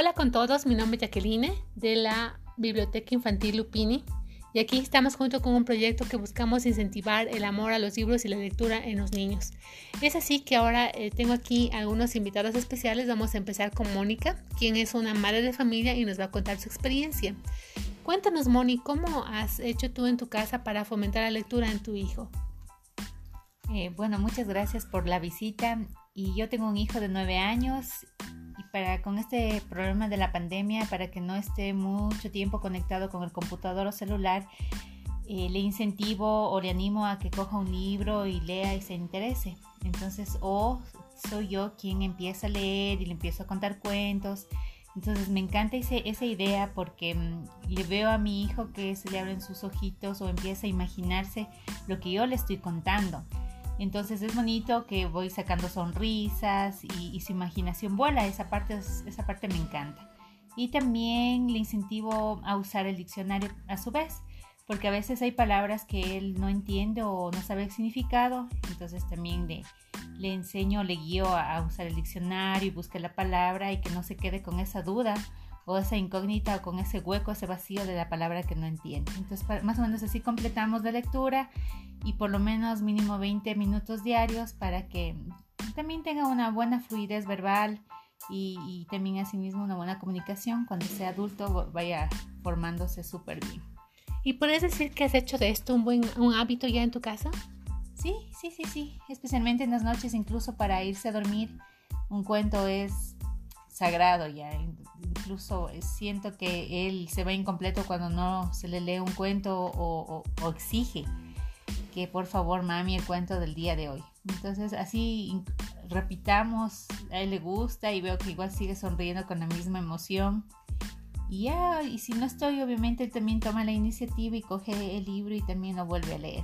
Hola con todos, mi nombre es Jacqueline de la Biblioteca Infantil Lupini y aquí estamos junto con un proyecto que buscamos incentivar el amor a los libros y la lectura en los niños. Es así que ahora tengo aquí algunos invitados especiales. Vamos a empezar con Mónica, quien es una madre de familia y nos va a contar su experiencia. Cuéntanos, Moni, ¿cómo has hecho tú en tu casa para fomentar la lectura en tu hijo? Bueno, muchas gracias por la visita. Y yo tengo un hijo de 9 años y con este problema de la pandemia, para que no esté mucho tiempo conectado con el computador o celular, le incentivo o le animo a que coja un libro y lea y se interese. Entonces, soy yo quien empieza a leer y le empiezo a contar cuentos. Entonces, me encanta esa idea porque le veo a mi hijo que se le abren sus ojitos o empieza a imaginarse lo que yo le estoy contando. Entonces es bonito que voy sacando sonrisas y su imaginación vuela. Esa parte me encanta. Y también le incentivo a usar el diccionario a su vez, porque a veces hay palabras que él no entiende o no sabe el significado. Entonces también le enseño, le guío a usar el diccionario y busque la palabra y que no se quede con esa duda o esa incógnita o con ese hueco, ese vacío de la palabra que no entiende. Entonces más o menos así completamos la lectura y por lo menos mínimo 20 minutos diarios para que también tenga una buena fluidez verbal y también asimismo una buena comunicación. Cuando sea adulto vaya formándose súper bien. ¿Y puedes decir que has hecho de esto un hábito ya en tu casa? Sí, especialmente en las noches, incluso para irse a dormir. Un cuento es sagrado ya, incluso siento que él se va incompleto cuando no se le lee un cuento o exige que por favor mami el cuento del día de hoy. Entonces así repitamos, a él le gusta y veo que igual sigue sonriendo con la misma emoción y si no estoy, obviamente él también toma la iniciativa y coge el libro y también lo vuelve a leer.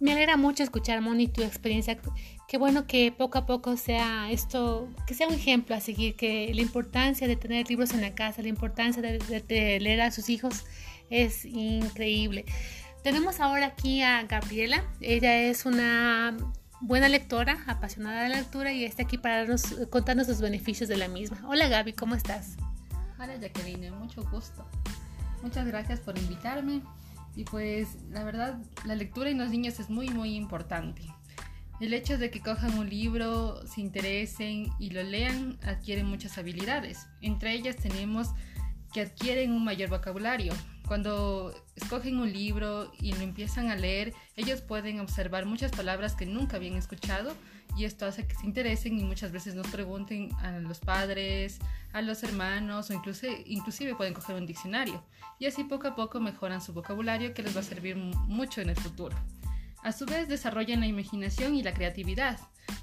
Me alegra mucho escuchar, Moni, tu experiencia. Qué bueno que poco a poco sea esto, que sea un ejemplo a seguir, que la importancia de tener libros en la casa, la importancia de leer a sus hijos es increíble. Tenemos ahora aquí a Gabriela. Ella es una buena lectora, apasionada de la lectura y está aquí para contarnos los beneficios de la misma. Hola Gaby, ¿cómo estás? Hola Jacqueline, mucho gusto. Muchas gracias por invitarme. Y pues la verdad la lectura en los niños es muy muy importante. El hecho de que cojan un libro, se interesen y lo lean, adquieren muchas habilidades. Entre ellas tenemos que adquieren un mayor vocabulario. Cuando escogen un libro y lo empiezan a leer, ellos pueden observar muchas palabras que nunca habían escuchado y esto hace que se interesen y muchas veces nos pregunten a los padres, a los hermanos o inclusive pueden coger un diccionario. Y así poco a poco mejoran su vocabulario que les va a servir mucho en el futuro. A su vez desarrollan la imaginación y la creatividad,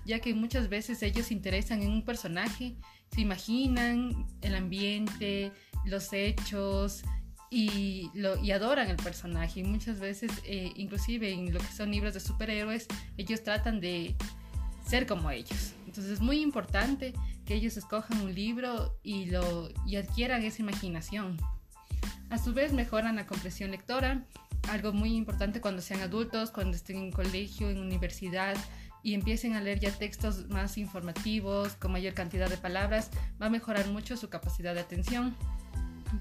ya que muchas veces ellos se interesan en un personaje, se imaginan el ambiente, los hechos y adoran el personaje. Muchas veces, inclusive en lo que son libros de superhéroes, ellos tratan de ser como ellos. Entonces es muy importante que ellos escojan un libro y adquieran esa imaginación. A su vez mejoran la comprensión lectora, algo muy importante cuando sean adultos, cuando estén en colegio, en universidad y empiecen a leer ya textos más informativos, con mayor cantidad de palabras, va a mejorar mucho su capacidad de atención.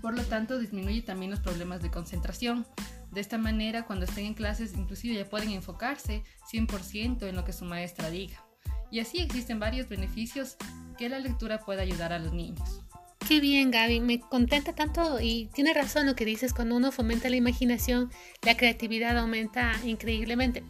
Por lo tanto, disminuye también los problemas de concentración. De esta manera, cuando estén en clases, inclusive ya pueden enfocarse 100% en lo que su maestra diga. Y así existen varios beneficios que la lectura puede ayudar a los niños. Qué bien, Gaby, me contenta tanto y tiene razón lo que dices, cuando uno fomenta la imaginación, la creatividad aumenta increíblemente.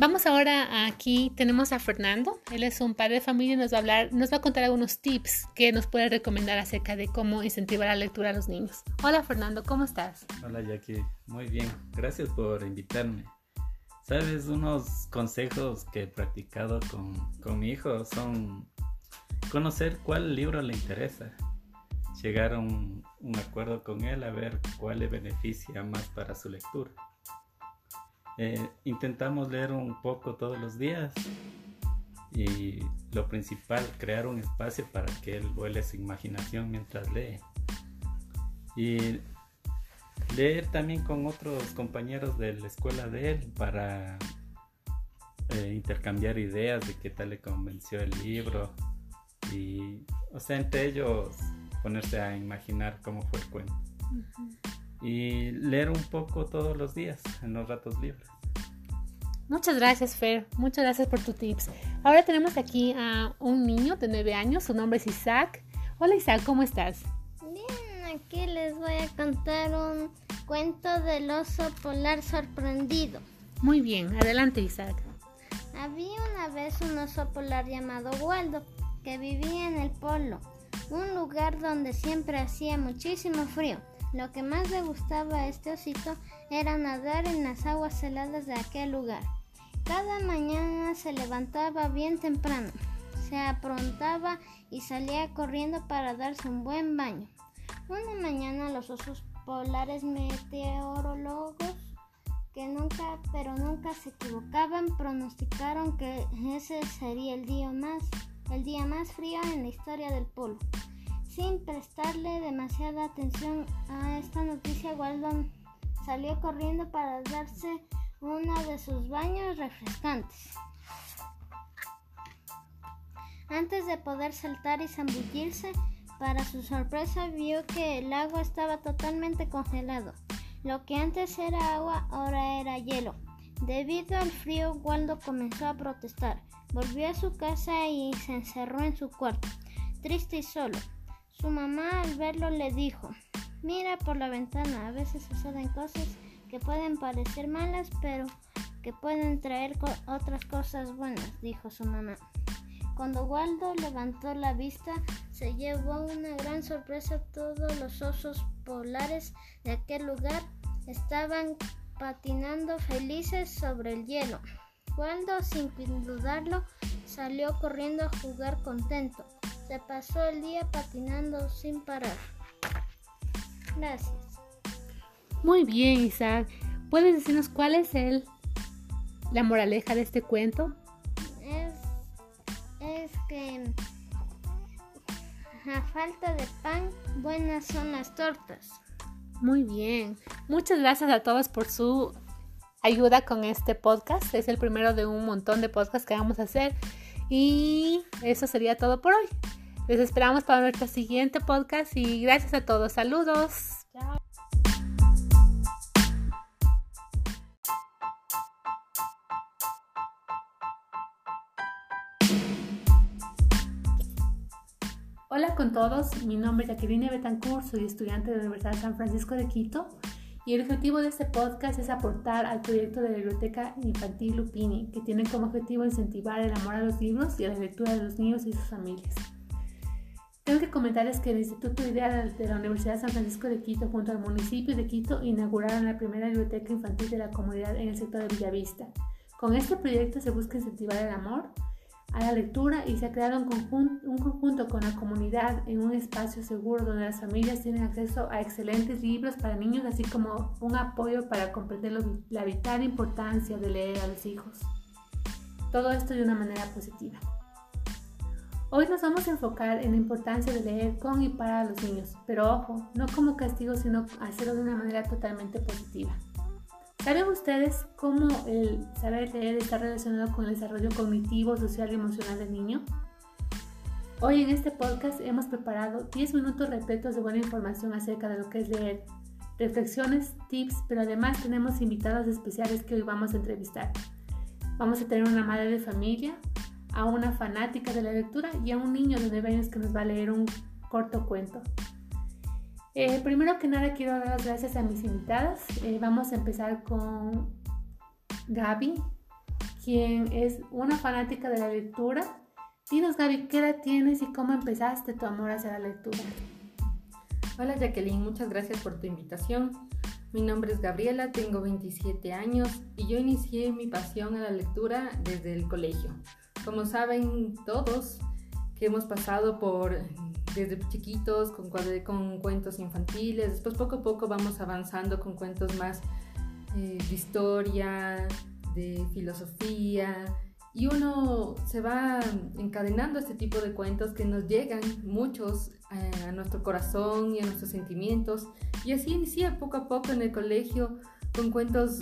Vamos ahora aquí, tenemos a Fernando, él es un padre de familia y nos va a contar algunos tips que nos puede recomendar acerca de cómo incentivar la lectura a los niños. Hola Fernando, ¿cómo estás? Hola Jackie, muy bien, gracias por invitarme. Sabes, unos consejos que he practicado con mi hijo son conocer cuál libro le interesa. Llegar a un acuerdo con él a ver cuál le beneficia más para su lectura. Intentamos leer un poco todos los días y lo principal, crear un espacio para que él vuele su imaginación mientras lee. Y leer también con otros compañeros de la escuela de él para intercambiar ideas de qué tal le convenció el libro. Y, o sea, entre ellos ponerse a imaginar cómo fue el cuento. Uh-huh. Y leer un poco todos los días en los ratos libres. Muchas gracias, Fer. Muchas gracias por tus tips. Ahora tenemos aquí a un niño de 9 años. Su nombre es Isaac. Hola, Isaac, ¿cómo estás? Bien, aquí les voy a contar un cuento del oso polar sorprendido. Muy bien, adelante, Isaac. Había una vez un oso polar llamado Waldo que vivía en el polo, un lugar donde siempre hacía muchísimo frío. Lo que más le gustaba a este osito era nadar en las aguas heladas de aquel lugar. Cada mañana se levantaba bien temprano, se aprontaba y salía corriendo para darse un buen baño. Una mañana los osos polares meteorólogos, que nunca, pero nunca se equivocaban, pronosticaron que ese sería el día más frío en la historia del polo. Sin prestarle demasiada atención a esta noticia, Waldo salió corriendo para darse uno de sus baños refrescantes. Antes de poder saltar y zambullirse, para su sorpresa vio que el agua estaba totalmente congelado. Lo que antes era agua, ahora era hielo. Debido al frío, Waldo comenzó a protestar. Volvió a su casa y se encerró en su cuarto, triste y solo. Su mamá, al verlo, le dijo: "Mira por la ventana, a veces suceden cosas que pueden parecer malas, pero que pueden traer otras cosas buenas", dijo su mamá. Cuando Waldo levantó la vista, se llevó una gran sorpresa. Todos los osos polares de aquel lugar estaban patinando felices sobre el hielo. Waldo, sin dudarlo, salió corriendo a jugar contento. Se pasó el día patinando sin parar. Gracias. Muy bien, Isaac. ¿Puedes decirnos cuál es la moraleja de este cuento? Es que a falta de pan, buenas son las tortas. Muy bien. Muchas gracias a todos por su ayuda con este podcast. Es el primero de un montón de podcasts que vamos a hacer. Y eso sería todo por hoy. Les esperamos para nuestro siguiente podcast. Y gracias a todos. Saludos. Chao. Hola con todos, mi nombre es Jacqueline Betancourt, soy estudiante de la Universidad San Francisco de Quito y el objetivo de este podcast es aportar al proyecto de la Biblioteca Infantil Lupini, que tiene como objetivo incentivar el amor a los libros y a la lectura de los niños y sus familias. Tengo que comentarles que el Instituto Ideal de la Universidad San Francisco de Quito junto al municipio de Quito inauguraron la primera biblioteca infantil de la comunidad en el sector de Villavista. Con este proyecto se busca incentivar el amor a la lectura y se ha creado un conjunto con la comunidad en un espacio seguro donde las familias tienen acceso a excelentes libros para niños, así como un apoyo para comprender la vital importancia de leer a los hijos. Todo esto de una manera positiva. Hoy nos vamos a enfocar en la importancia de leer con y para los niños, pero ojo, no como castigo, sino hacerlo de una manera totalmente positiva. ¿Saben ustedes cómo el saber leer está relacionado con el desarrollo cognitivo, social y emocional del niño? Hoy en este podcast hemos preparado 10 minutos repletos de buena información acerca de lo que es leer, reflexiones, tips, pero además tenemos invitados especiales que hoy vamos a entrevistar. Vamos a tener una madre de familia, a una fanática de la lectura y a un niño de 9 años que nos va a leer un corto cuento. Primero que nada quiero dar las gracias a mis invitadas. Vamos a empezar con Gaby, quien es una fanática de la lectura. Dinos, Gaby, ¿qué edad tienes y cómo empezaste tu amor hacia la lectura? Hola, Jacqueline, muchas gracias por tu invitación. Mi nombre es Gabriela, tengo 27 años y yo inicié mi pasión a la lectura desde el colegio. Como saben todos que hemos pasado por... desde chiquitos, con cuentos infantiles, después poco a poco vamos avanzando con cuentos más de historia, de filosofía, y uno se va encadenando este tipo de cuentos que nos llegan muchos a nuestro corazón y a nuestros sentimientos, y así inicia poco a poco en el colegio con cuentos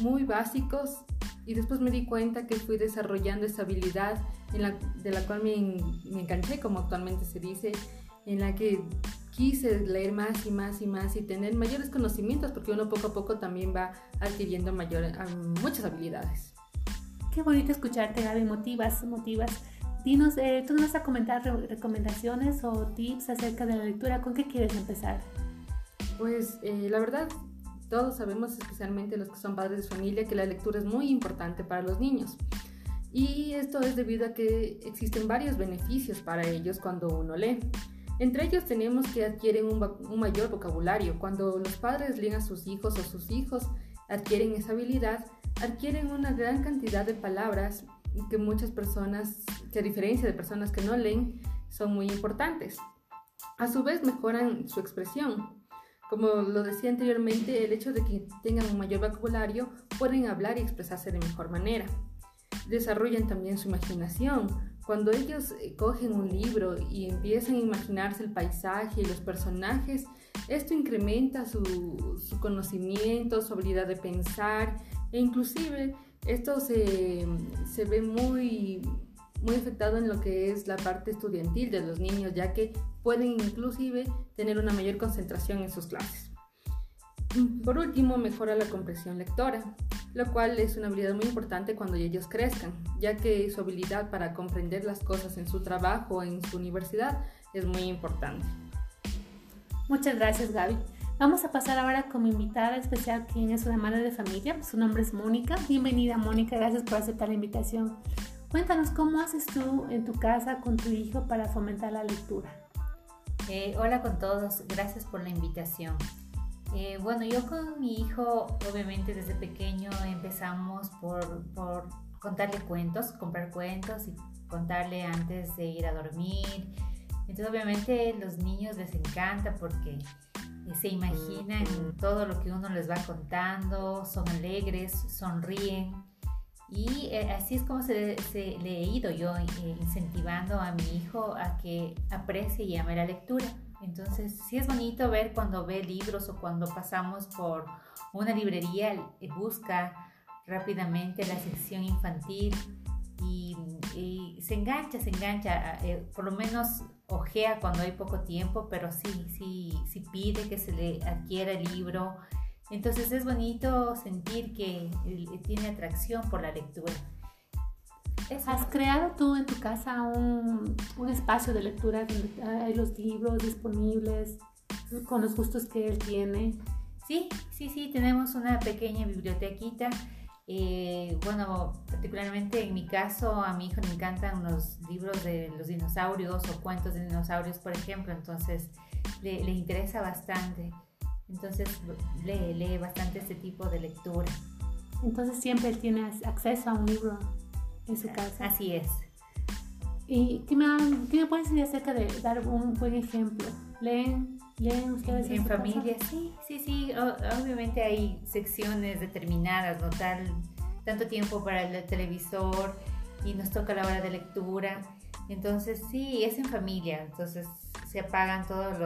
muy básicos, y después me di cuenta que fui desarrollando esa habilidad de la cual me enganché, como actualmente se dice, en la que quise leer más y más y más y tener mayores conocimientos, porque uno poco a poco también va adquiriendo muchas habilidades. Qué bonito escucharte, Gaby. Motivas. Dinos, tú nos vas a comentar recomendaciones o tips acerca de la lectura. ¿Con qué quieres empezar? Pues la verdad, todos sabemos, especialmente los que son padres de familia, que la lectura es muy importante para los niños. Y esto es debido a que existen varios beneficios para ellos cuando uno lee. Entre ellos tenemos que adquieren un mayor vocabulario. Cuando los padres leen a sus hijos o sus hijos adquieren esa habilidad, adquieren una gran cantidad de palabras que muchas personas, que a diferencia de personas que no leen, son muy importantes. A su vez mejoran su expresión. Como lo decía anteriormente, el hecho de que tengan un mayor vocabulario pueden hablar y expresarse de mejor manera. Desarrollan también su imaginación. Cuando ellos cogen un libro y empiezan a imaginarse el paisaje y los personajes, esto incrementa su conocimiento, su habilidad de pensar, e inclusive esto se ve muy, muy afectado en lo que es la parte estudiantil de los niños, ya que pueden inclusive tener una mayor concentración en sus clases. Por último, mejora la comprensión lectora, lo cual es una habilidad muy importante cuando ellos crezcan, ya que su habilidad para comprender las cosas en su trabajo o en su universidad es muy importante. Muchas gracias, Gaby. Vamos a pasar ahora con mi invitada especial, quien es una madre de familia. Su nombre es Mónica. Bienvenida, Mónica, gracias por aceptar la invitación. Cuéntanos, ¿cómo haces tú en tu casa con tu hijo para fomentar la lectura? Hola con todos, gracias por la invitación. Bueno, yo con mi hijo, obviamente desde pequeño empezamos por contarle cuentos, comprar cuentos y contarle antes de ir a dormir. Entonces, obviamente los niños les encanta porque se imaginan todo lo que uno les va contando, son alegres, sonríen. Y así es como le he ido yo incentivando a mi hijo a que aprecie y ame la lectura. Entonces, sí es bonito ver cuando ve libros o cuando pasamos por una librería, busca rápidamente la sección infantil y se engancha, por lo menos ojea cuando hay poco tiempo, pero sí pide que se le adquiera el libro. Entonces es bonito sentir que tiene atracción por la lectura. Eso. ¿Has creado tú en tu casa un espacio de lectura donde hay los libros disponibles con los gustos que él tiene? Sí, tenemos una pequeña bibliotequita. Bueno, particularmente en mi caso, a mi hijo le encantan los libros de los dinosaurios o cuentos de dinosaurios, por ejemplo. Entonces le interesa bastante. Entonces lee bastante este tipo de lectura. Entonces siempre él tiene acceso a un libro en su casa. Así es. ¿Y qué me puedes decir acerca de dar un buen ejemplo? ¿Leen ustedes en familia? Casa? Sí. Obviamente hay secciones determinadas, no tanto tiempo para el televisor y nos toca la hora de lectura. Entonces sí, es en familia. Entonces se apagan todos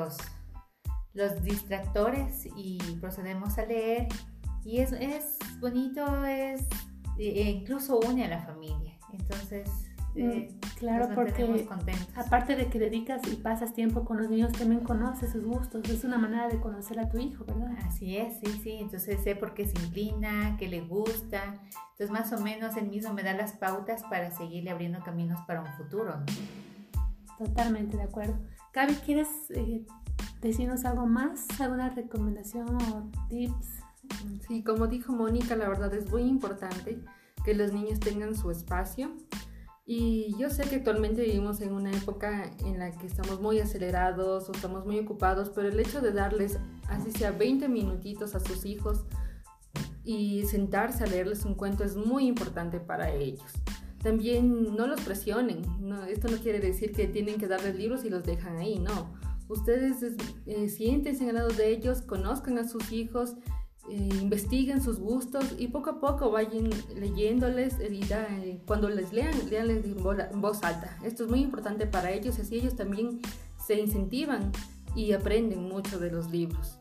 los distractores y procedemos a leer. Y es bonito, incluso une a la familia. Entonces, claro, nos mantenemos contentos. Aparte de que dedicas y pasas tiempo con los niños, también conoces sus gustos. Es una manera de conocer a tu hijo, ¿verdad? Así es, sí. Entonces sé por qué se inclina, qué le gusta. Entonces, más o menos, él mismo me da las pautas para seguirle abriendo caminos para un futuro, ¿no? Totalmente de acuerdo. Gaby, ¿quieres decirnos algo más? ¿Alguna recomendación o tips? Sí, como dijo Mónica, la verdad es muy importante que los niños tengan su espacio, y yo sé que actualmente vivimos en una época en la que estamos muy acelerados o estamos muy ocupados, pero el hecho de darles, así sea 20 minutitos a sus hijos y sentarse a leerles un cuento es muy importante para ellos. También no los presionen, no, esto no quiere decir que tienen que darles libros y los dejan ahí, no. Ustedes siéntense al lado de ellos, conozcan a sus hijos, investiguen sus gustos y poco a poco vayan leyéndoles. Cuando les leanles en voz alta. Esto es muy importante para ellos, así ellos también se incentivan y aprenden mucho de los libros.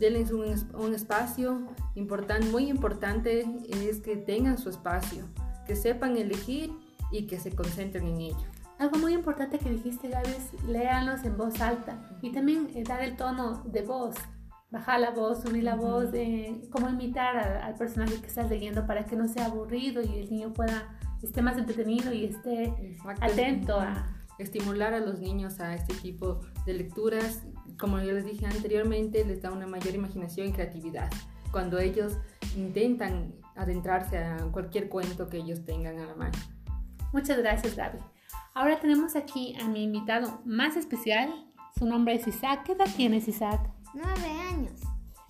Denles un espacio importante, muy importante es que tengan su espacio, que sepan elegir y que se concentren en ello. Algo muy importante que dijiste, Gaby, es léanlos en voz alta y también dar el tono de voz, bajar la voz, subir la voz, como imitar al personaje que estás leyendo para que no sea aburrido y el niño pueda, esté más entretenido y esté atento a... Estimular a los niños a este tipo de lecturas, como yo les dije anteriormente, les da una mayor imaginación y creatividad. Cuando ellos intentan adentrarse a cualquier cuento que ellos tengan a la mano. Muchas gracias, Gaby. Ahora tenemos aquí a mi invitado más especial. Su nombre es Isaac. ¿Qué edad tienes, Isaac? 9 años.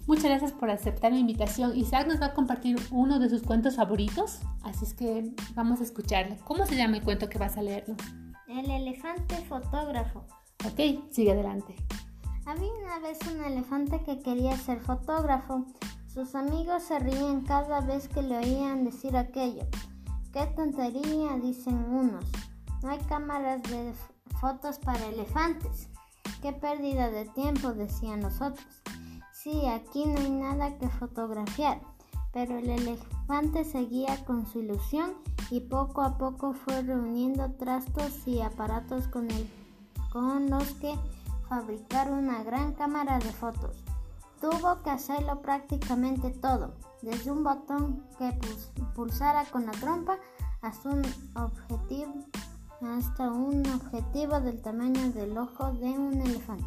Muchas gracias por aceptar mi invitación. Isaac nos va a compartir uno de sus cuentos favoritos, así es que vamos a escucharlo. ¿Cómo se llama el cuento que vas a leernos? El elefante fotógrafo. Ok, sigue adelante. Había una vez un elefante que quería ser fotógrafo. Sus amigos se ríen cada vez que le oían decir aquello. ¡Qué tontería!, dicen unos. No hay cámaras de fotos para elefantes. ¡Qué pérdida de tiempo!, decían los otros. Sí, aquí no hay nada que fotografiar. Pero el elefante seguía con su ilusión y poco a poco fue reuniendo trastos y aparatos con los que fabricar una gran cámara de fotos. Tuvo que hacerlo prácticamente todo, desde un botón que pulsara con la trompa hasta un objetivo del tamaño del ojo de un elefante.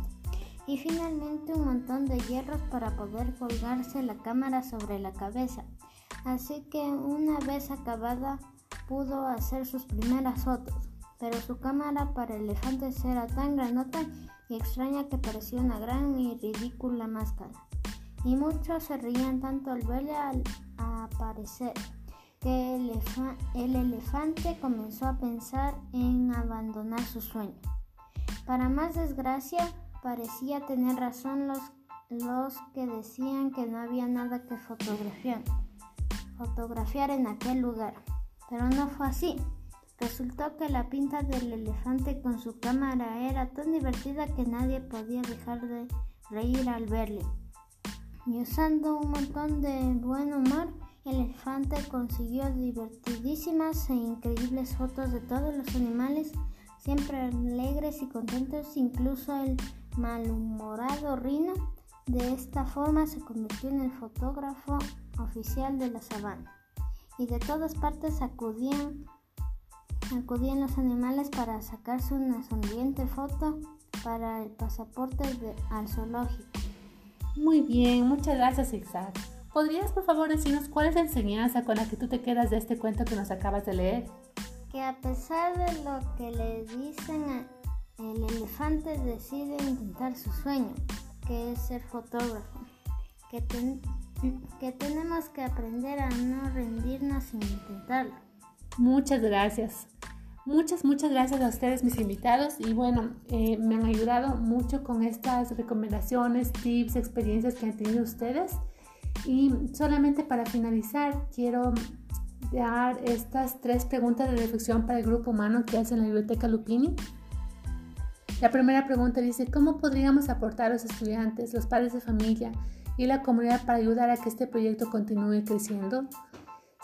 Y finalmente un montón de hierros para poder colgarse la cámara sobre la cabeza. Así que una vez acabada pudo hacer sus primeras fotos. Pero su cámara para elefantes era tan granota y extraña que parecía una gran y ridícula máscara. Y muchos se reían tanto al verle aparecer, que el elefante comenzó a pensar en abandonar su sueño. Para más desgracia, parecía tener razón los que decían que no había nada que fotografiar en aquel lugar. Pero no fue así. Resultó que la pinta del elefante con su cámara era tan divertida que nadie podía dejar de reír al verle. Y usando un montón de buen humor, el elefante consiguió divertidísimas e increíbles fotos de todos los animales, siempre alegres y contentos, incluso el malhumorado rino. De esta forma se convirtió en el fotógrafo oficial de la sabana. Y de todas partes acudían los animales para sacarse una sonriente foto para el pasaporte al zoológico. Muy bien, muchas gracias, Isaac. ¿Podrías por favor decirnos cuál es la enseñanza con la que tú te quedas de este cuento que nos acabas de leer? Que a pesar de lo que le dicen, el elefante decide intentar su sueño, que es ser fotógrafo. Que tenemos que aprender a no rendirnos sin intentarlo. Muchas gracias. Muchas gracias a ustedes, mis invitados, y bueno, me han ayudado mucho con estas recomendaciones, tips, experiencias que han tenido ustedes. Y solamente para finalizar, quiero dar estas 3 preguntas de reflexión para el grupo humano que hace en la Biblioteca Lupini. La primera pregunta dice: ¿cómo podríamos aportar a los estudiantes, los padres de familia y la comunidad para ayudar a que este proyecto continúe creciendo?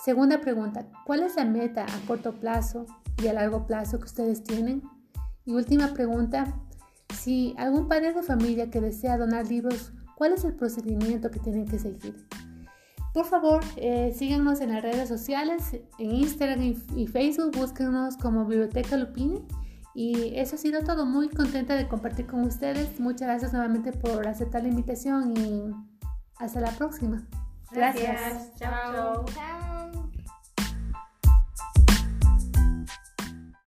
Segunda pregunta: ¿cuál es la meta a corto plazo y a largo plazo que ustedes tienen? Y última pregunta: si algún padre de familia que desea donar libros, ¿cuál es el procedimiento que tienen que seguir? Por favor, síganos en las redes sociales, en Instagram y Facebook, búsquenos como Biblioteca Lupini. Y eso ha sido todo, muy contenta de compartir con ustedes. Muchas gracias nuevamente por aceptar la invitación y hasta la próxima. Gracias. Chao.